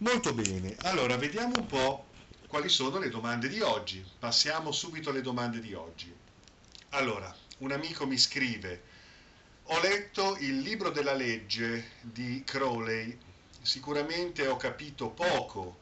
Molto bene, allora vediamo un po' quali sono le domande di oggi. Passiamo subito alle domande di oggi. Allora, un amico mi scrive: ho letto il libro della legge di Crowley, sicuramente ho capito poco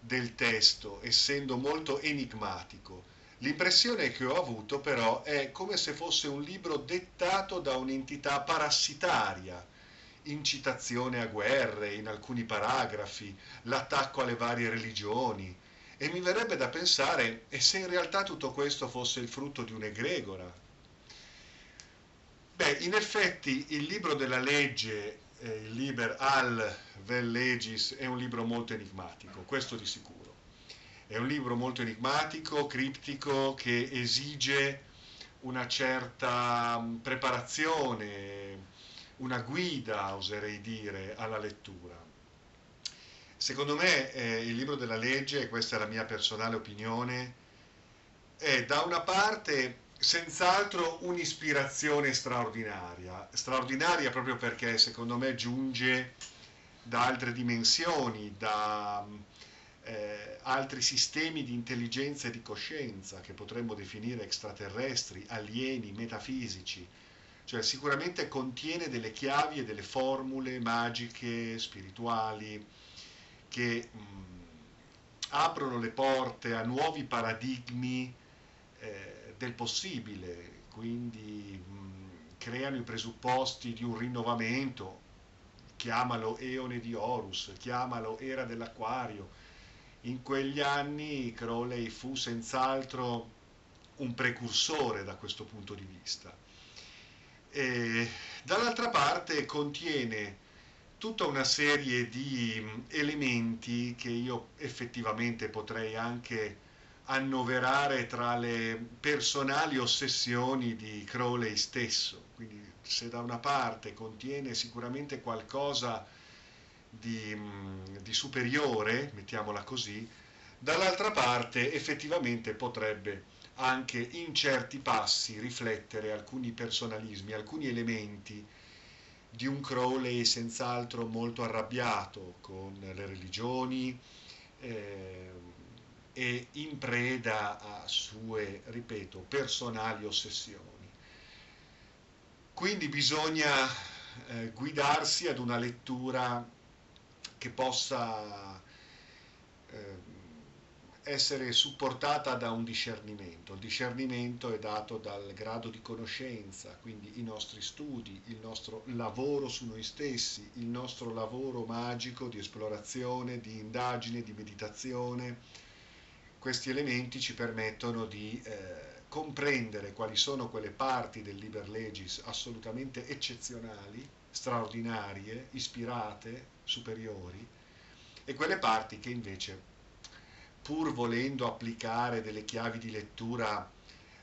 del testo, essendo molto enigmatico. L'impressione che ho avuto però è come se fosse un libro dettato da un'entità parassitaria, incitazione a guerre in alcuni paragrafi, l'attacco alle varie religioni, e mi verrebbe da pensare: e se in realtà tutto questo fosse il frutto di un'egregora? Beh, in effetti il libro della legge, il Liber Al Vel Legis, è un libro molto enigmatico, questo di sicuro. È un libro molto enigmatico, criptico, che esige una certa preparazione, una guida, oserei dire, alla lettura. Secondo me il libro della legge, e questa è la mia personale opinione, è da una parte senz'altro un'ispirazione straordinaria proprio perché secondo me giunge da altre dimensioni, da altri sistemi di intelligenza e di coscienza che potremmo definire extraterrestri, alieni, metafisici, cioè sicuramente contiene delle chiavi e delle formule magiche, spirituali, che aprono le porte a nuovi paradigmi del possibile, quindi creano i presupposti di un rinnovamento, chiamalo Eone di Horus, chiamalo Era dell'Acquario. In quegli anni Crowley fu senz'altro un precursore da questo punto di vista. E dall'altra parte contiene tutta una serie di elementi che io effettivamente potrei anche annoverare tra le personali ossessioni di Crowley stesso. Quindi se da una parte contiene sicuramente qualcosa di superiore, mettiamola così, dall'altra parte effettivamente potrebbe anche in certi passi riflettere alcuni personalismi, alcuni elementi di un Crowley senz'altro molto arrabbiato con le religioni e in preda a sue, ripeto, personali ossessioni. Quindi bisogna guidarsi ad una lettura che possa essere supportata da un discernimento. Il discernimento è dato dal grado di conoscenza, quindi i nostri studi, il nostro lavoro su noi stessi, il nostro lavoro magico di esplorazione, di indagine, di meditazione. Questi elementi ci permettono di comprendere quali sono quelle parti del Liber Legis assolutamente eccezionali, straordinarie, ispirate, superiori, e quelle parti che invece, pur volendo applicare delle chiavi di lettura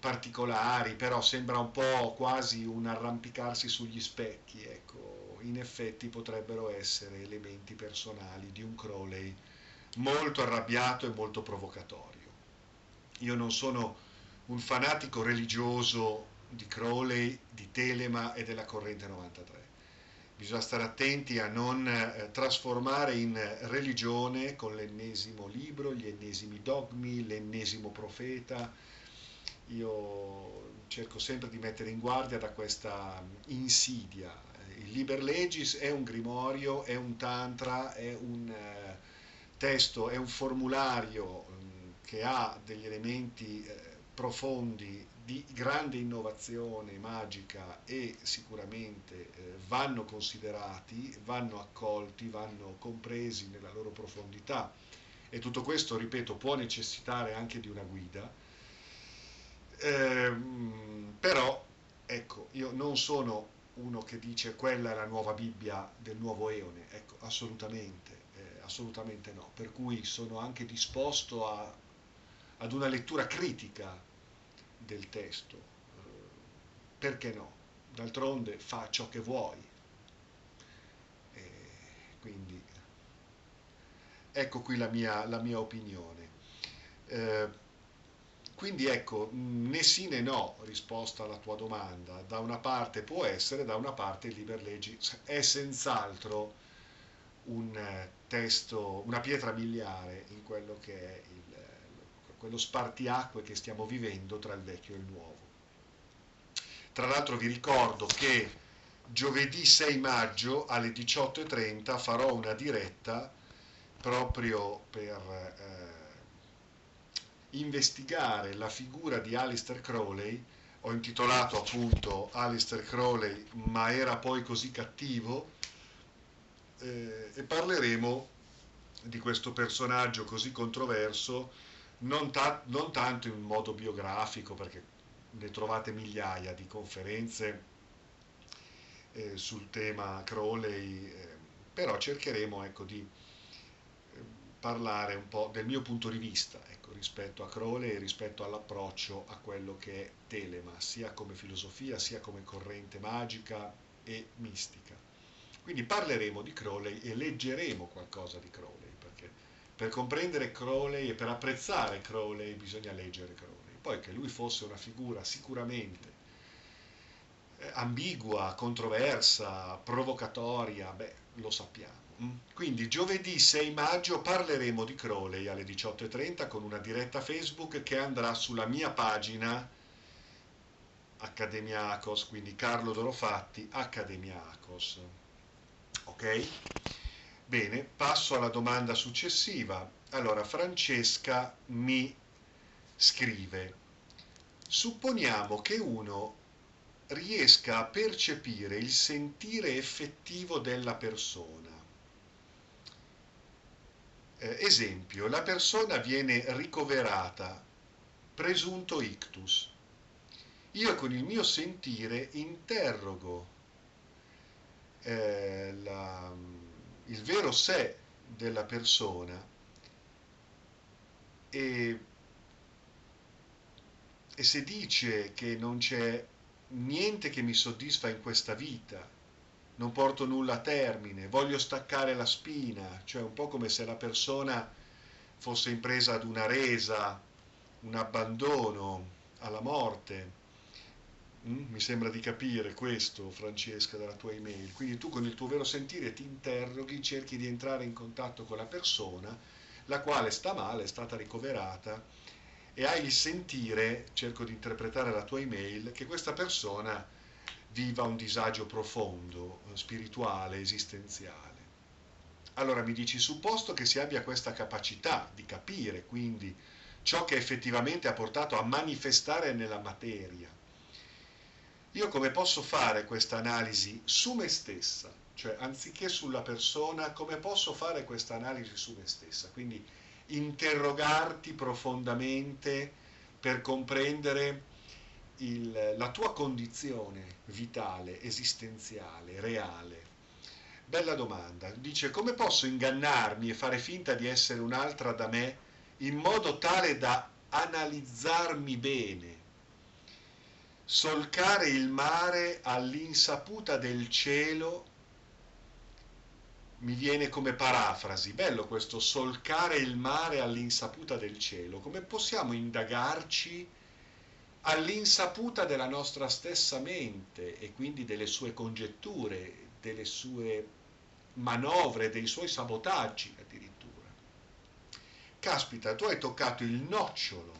particolari, però sembra un po' quasi un arrampicarsi sugli specchi, ecco, in effetti potrebbero essere elementi personali di un Crowley molto arrabbiato e molto provocatorio. Io non sono un fanatico religioso di Crowley, di Telema e della Corrente 93. Bisogna stare attenti a non trasformare in religione, con l'ennesimo libro, gli ennesimi dogmi, l'ennesimo profeta. Io cerco sempre di mettere in guardia da questa insidia. Il Liber Legis è un grimorio, è un tantra, è un testo, è un formulario che ha degli elementi profondi di grande innovazione magica e sicuramente vanno considerati, vanno accolti, vanno compresi nella loro profondità, e tutto questo, ripeto, può necessitare anche di una guida, però ecco, io non sono uno che dice quella è la nuova Bibbia del nuovo Eone, ecco, assolutamente no, per cui sono anche disposto ad una lettura critica del testo, perché no? D'altronde fa ciò che vuoi, e quindi ecco qui la mia opinione, quindi ecco, né sì né no risposta alla tua domanda. Da una parte può essere, da una parte il Liber Legis è senz'altro un testo, una pietra miliare in quello che è quello spartiacque che stiamo vivendo tra il vecchio e il nuovo. Tra l'altro vi ricordo che giovedì 6 maggio alle 18:30 farò una diretta proprio per investigare la figura di Aleister Crowley. Ho intitolato appunto Aleister Crowley, ma era poi così cattivo, e parleremo di questo personaggio così controverso, non tanto in modo biografico, perché ne trovate migliaia di conferenze sul tema Crowley, però cercheremo, ecco, di parlare un po' del mio punto di vista, ecco, rispetto a Crowley e rispetto all'approccio a quello che è Telema, sia come filosofia, sia come corrente magica e mistica. Quindi parleremo di Crowley e leggeremo qualcosa di Crowley, perché per comprendere Crowley e per apprezzare Crowley bisogna leggere Crowley. Poi che lui fosse una figura sicuramente ambigua, controversa, provocatoria, beh, lo sappiamo. Quindi giovedì 6 maggio parleremo di Crowley alle 18:30 con una diretta Facebook che andrà sulla mia pagina Accademia Acos, quindi Carlo Dorofatti, Accademia Acos. Ok? Bene, passo alla domanda successiva. Allora, Francesca mi scrive: supponiamo che uno riesca a percepire il sentire effettivo della persona. Esempio, la persona viene ricoverata, presunto ictus. Io con il mio sentire interrogo il vero sé della persona e se dice che non c'è niente che mi soddisfa in questa vita, non porto nulla a termine, voglio staccare la spina, cioè un po' come se la persona fosse impresa ad una resa, un abbandono, alla morte. Mi sembra di capire questo, Francesca, dalla tua email. Quindi tu con il tuo vero sentire ti interroghi, cerchi di entrare in contatto con la persona, la quale sta male, è stata ricoverata, e hai il sentire, cerco di interpretare la tua email, che questa persona viva un disagio profondo, spirituale, esistenziale. Allora mi dici, supposto che si abbia questa capacità di capire, quindi, ciò che effettivamente ha portato a manifestare nella materia, io come posso fare questa analisi su me stessa? Cioè, anziché sulla persona, come posso fare questa analisi su me stessa? Quindi interrogarti profondamente per comprendere la tua condizione vitale, esistenziale, reale. Bella domanda. Dice: come posso ingannarmi e fare finta di essere un'altra da me in modo tale da analizzarmi bene, solcare il mare all'insaputa del cielo? Mi viene come parafrasi, bello questo, solcare il mare all'insaputa del cielo. Come possiamo indagarci all'insaputa della nostra stessa mente e quindi delle sue congetture, delle sue manovre, dei suoi sabotaggi addirittura? Caspita, tu hai toccato il nocciolo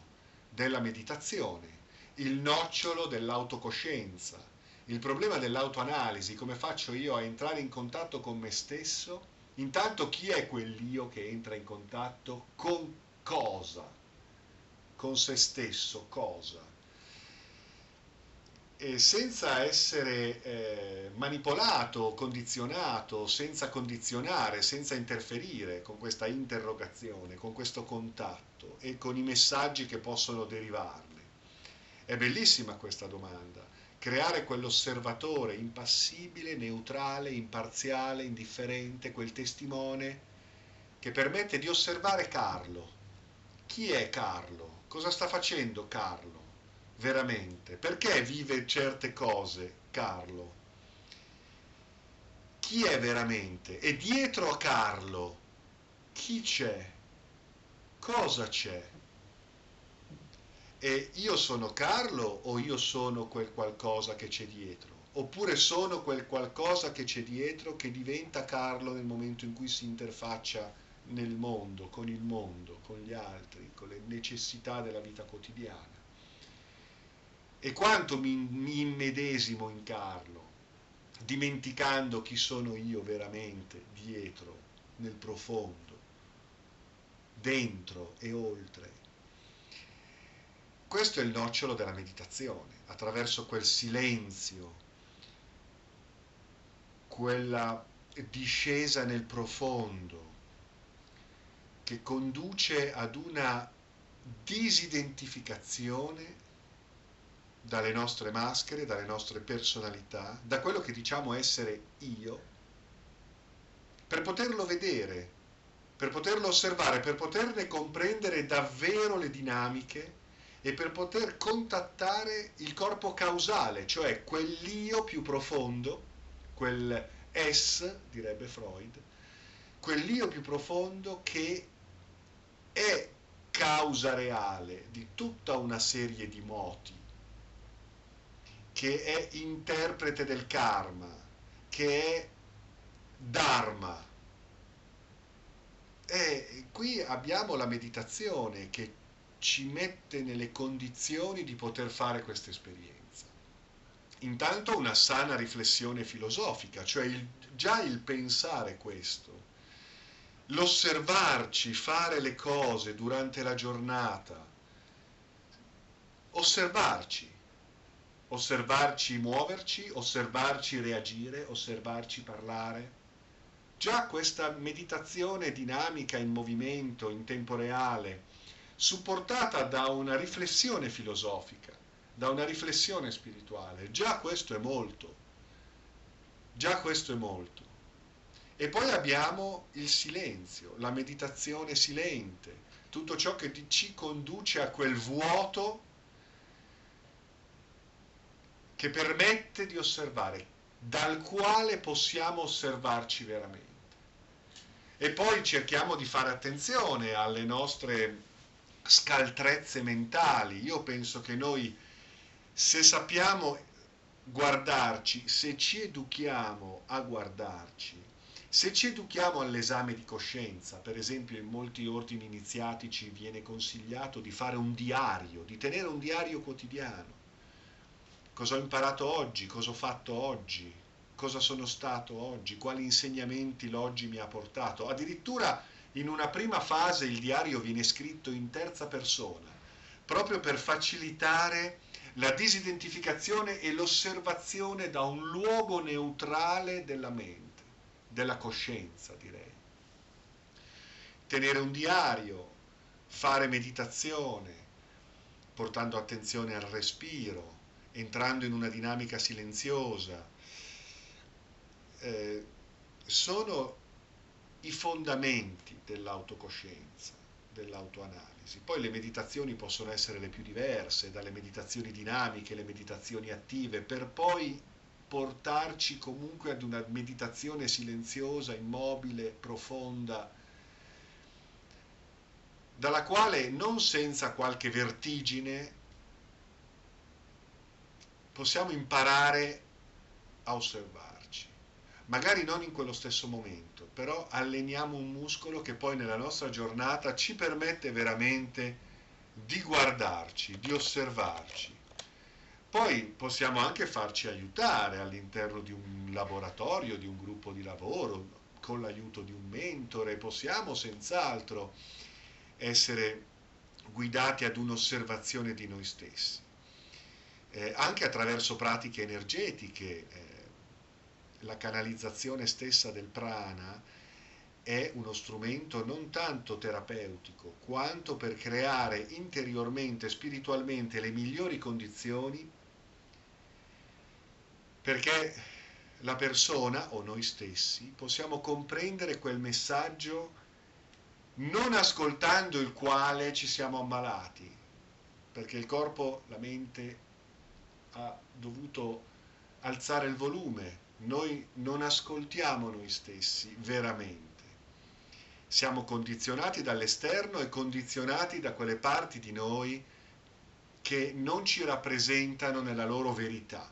della meditazione, il nocciolo dell'autocoscienza. Il problema dell'autoanalisi, come faccio io a entrare in contatto con me stesso? Intanto chi è quell'io che entra in contatto con cosa? Con se stesso, cosa? E senza essere manipolato, condizionato, senza condizionare, senza interferire con questa interrogazione, con questo contatto e con i messaggi che possono derivarne. È bellissima questa domanda. Creare quell'osservatore impassibile, neutrale, imparziale, indifferente, quel testimone che permette di osservare Carlo. Chi è Carlo? Cosa sta facendo Carlo? Veramente? Perché vive certe cose Carlo? Chi è veramente? E dietro a Carlo chi c'è? Cosa c'è? E io sono Carlo o io sono quel qualcosa che c'è dietro? oppure sono quel qualcosa che c'è dietro che diventa Carlo nel momento in cui si interfaccia nel mondo, con gli altri, con le necessità della vita quotidiana. E quanto mi immedesimo in Carlo, dimenticando chi sono io veramente dietro, nel profondo, dentro e oltre. Questo è il nocciolo della meditazione, attraverso quel silenzio, quella discesa nel profondo che conduce ad una disidentificazione dalle nostre maschere, dalle nostre personalità, da quello che diciamo essere io, per poterlo vedere, per poterlo osservare, per poterne comprendere davvero le dinamiche e per poter contattare il corpo causale, cioè quell'io più profondo, quel es, direbbe Freud, quell'io più profondo che è causa reale di tutta una serie di moti, che è interprete del karma, che è dharma. E qui abbiamo la meditazione che ci mette nelle condizioni di poter fare questa esperienza. Intanto una sana riflessione filosofica, cioè già il pensare questo, l'osservarci, fare le cose durante la giornata, osservarci muoverci, osservarci reagire, osservarci parlare. Già questa meditazione dinamica in movimento, in tempo reale, supportata da una riflessione filosofica, da una riflessione spirituale, già questo è molto. E poi abbiamo il silenzio, la meditazione silente, tutto ciò che ci conduce a quel vuoto che permette di osservare, dal quale possiamo osservarci veramente. E poi cerchiamo di fare attenzione alle nostre scaltrezze mentali. Io penso che noi, se sappiamo guardarci, se ci educhiamo a guardarci, se ci educhiamo all'esame di coscienza, per esempio in molti ordini iniziatici viene consigliato di fare un diario, di tenere un diario quotidiano. Cosa ho imparato oggi? Cosa ho fatto oggi? Cosa sono stato oggi? Quali insegnamenti l'oggi mi ha portato? Addirittura in una prima fase il diario viene scritto in terza persona, proprio per facilitare la disidentificazione e l'osservazione da un luogo neutrale della mente, della coscienza, direi. Tenere un diario, fare meditazione, portando attenzione al respiro, entrando in una dinamica silenziosa, sono i fondamenti dell'autocoscienza, dell'autoanalisi. Poi le meditazioni possono essere le più diverse, dalle meditazioni dinamiche, le meditazioni attive, per poi portarci comunque ad una meditazione silenziosa, immobile, profonda, dalla quale, non senza qualche vertigine, possiamo imparare a osservarci, magari non in quello stesso momento, però alleniamo un muscolo che poi nella nostra giornata ci permette veramente di guardarci, di osservarci. Poi possiamo anche farci aiutare all'interno di un laboratorio, di un gruppo di lavoro, con l'aiuto di un mentore, possiamo senz'altro essere guidati ad un'osservazione di noi stessi. Anche attraverso pratiche energetiche, la canalizzazione stessa del prana è uno strumento non tanto terapeutico quanto per creare interiormente, spiritualmente le migliori condizioni perché la persona o noi stessi possiamo comprendere quel messaggio non ascoltando il quale ci siamo ammalati, perché il corpo, la mente ha dovuto alzare il volume, noi non ascoltiamo noi stessi veramente, siamo condizionati dall'esterno e condizionati da quelle parti di noi che non ci rappresentano nella loro verità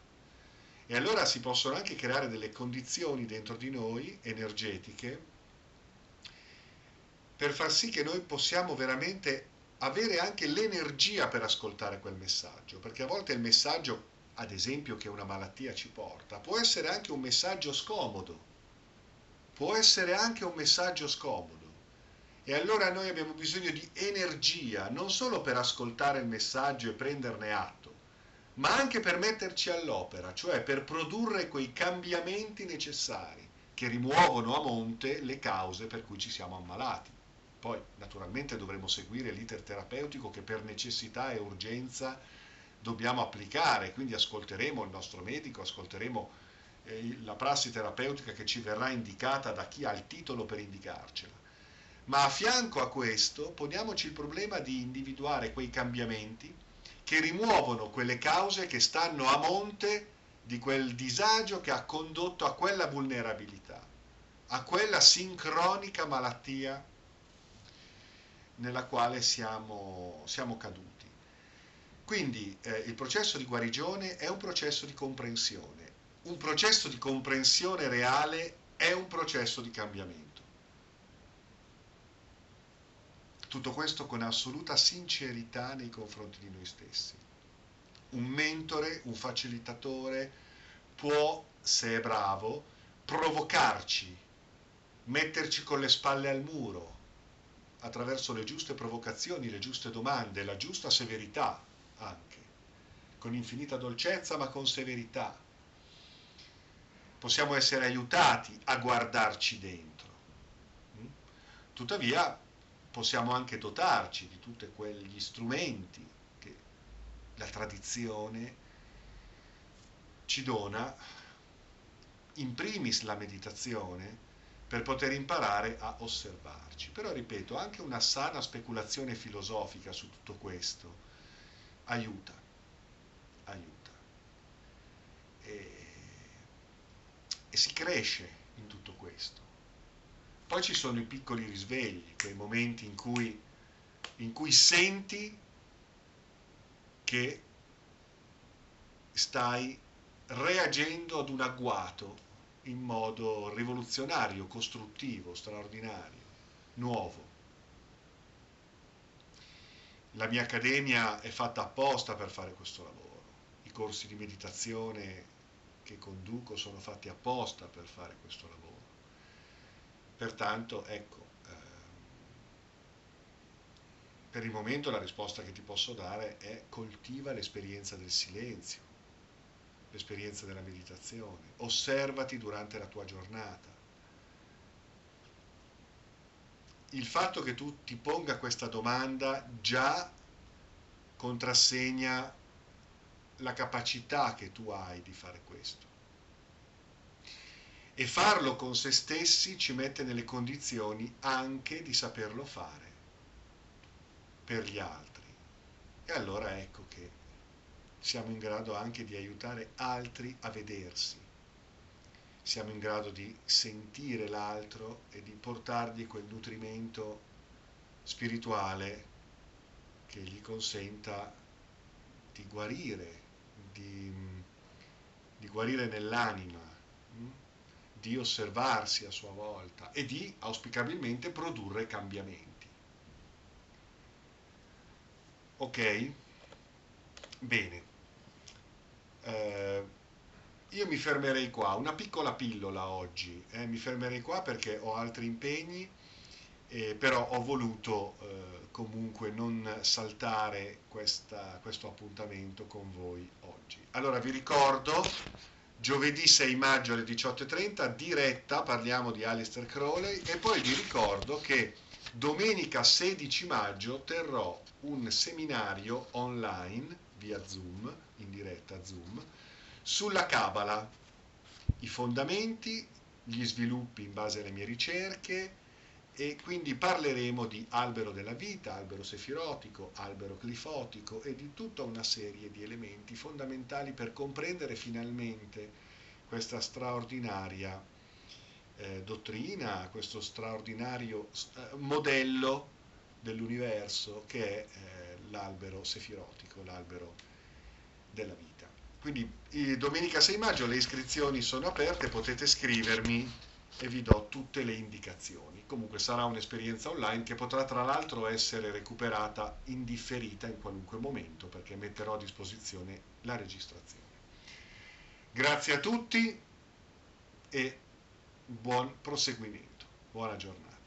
E allora si possono anche creare delle condizioni dentro di noi, energetiche, per far sì che noi possiamo veramente avere anche l'energia per ascoltare quel messaggio, perché a volte il messaggio, ad esempio, che una malattia ci porta, può essere anche un messaggio scomodo, e allora noi abbiamo bisogno di energia, non solo per ascoltare il messaggio e prenderne atto, ma anche per metterci all'opera, cioè per produrre quei cambiamenti necessari che rimuovono a monte le cause per cui ci siamo ammalati. Poi naturalmente dovremo seguire l'iter terapeutico che per necessità e urgenza dobbiamo applicare, quindi ascolteremo il nostro medico, ascolteremo la prassi terapeutica che ci verrà indicata da chi ha il titolo per indicarcela. Ma a fianco a questo poniamoci il problema di individuare quei cambiamenti che rimuovono quelle cause che stanno a monte di quel disagio che ha condotto a quella vulnerabilità, a quella sincronica malattia nella quale siamo caduti. Quindi il processo di guarigione è un processo di comprensione. Un processo di comprensione reale è un processo di cambiamento. Tutto questo con assoluta sincerità nei confronti di noi stessi. Un mentore, un facilitatore può, se è bravo, provocarci, metterci con le spalle al muro, attraverso le giuste provocazioni, le giuste domande, la giusta severità anche, con infinita dolcezza ma con severità. Possiamo essere aiutati a guardarci dentro. Tuttavia possiamo anche dotarci di tutti quegli strumenti che la tradizione ci dona, in primis la meditazione, per poter imparare a osservarci. Però, ripeto, anche una sana speculazione filosofica su tutto questo aiuta. E si cresce in tutto questo. Poi ci sono i piccoli risvegli, quei momenti in cui senti che stai reagendo ad un agguato in modo rivoluzionario, costruttivo, straordinario, nuovo. La mia accademia è fatta apposta per fare questo lavoro. I corsi di meditazione che conduco sono fatti apposta per fare questo lavoro. Pertanto, ecco, per il momento la risposta che ti posso dare è: coltiva l'esperienza del silenzio, l'esperienza della meditazione, osservati durante la tua giornata. Il fatto che tu ti ponga questa domanda già contrassegna la capacità che tu hai di fare questo, e farlo con se stessi ci mette nelle condizioni anche di saperlo fare per gli altri, e allora ecco che siamo in grado anche di aiutare altri a vedersi, siamo in grado di sentire l'altro e di portargli quel nutrimento spirituale che gli consenta di guarire, di guarire nell'anima, di osservarsi a sua volta e di auspicabilmente produrre cambiamenti. Ok? Bene. Io mi fermerei qua, una piccola pillola oggi, mi fermerei qua perché ho altri impegni, però ho voluto comunque non saltare questo appuntamento con voi oggi. Allora vi ricordo, giovedì 6 maggio alle 18:30, diretta, parliamo di Aleister Crowley, e poi vi ricordo che domenica 16 maggio terrò un seminario online, via Zoom, in diretta Zoom, sulla Cabala, i fondamenti, gli sviluppi in base alle mie ricerche, e quindi parleremo di albero della vita, albero sefirotico, albero clifotico e di tutta una serie di elementi fondamentali per comprendere finalmente questa straordinaria dottrina, questo straordinario modello dell'universo che è l'albero sefirotico, l'albero della vita. Quindi domenica 6 maggio le iscrizioni sono aperte, potete scrivermi e vi do tutte le indicazioni. Comunque sarà un'esperienza online che potrà tra l'altro essere recuperata in differita in qualunque momento, perché metterò a disposizione la registrazione. Grazie a tutti e buon proseguimento, buona giornata.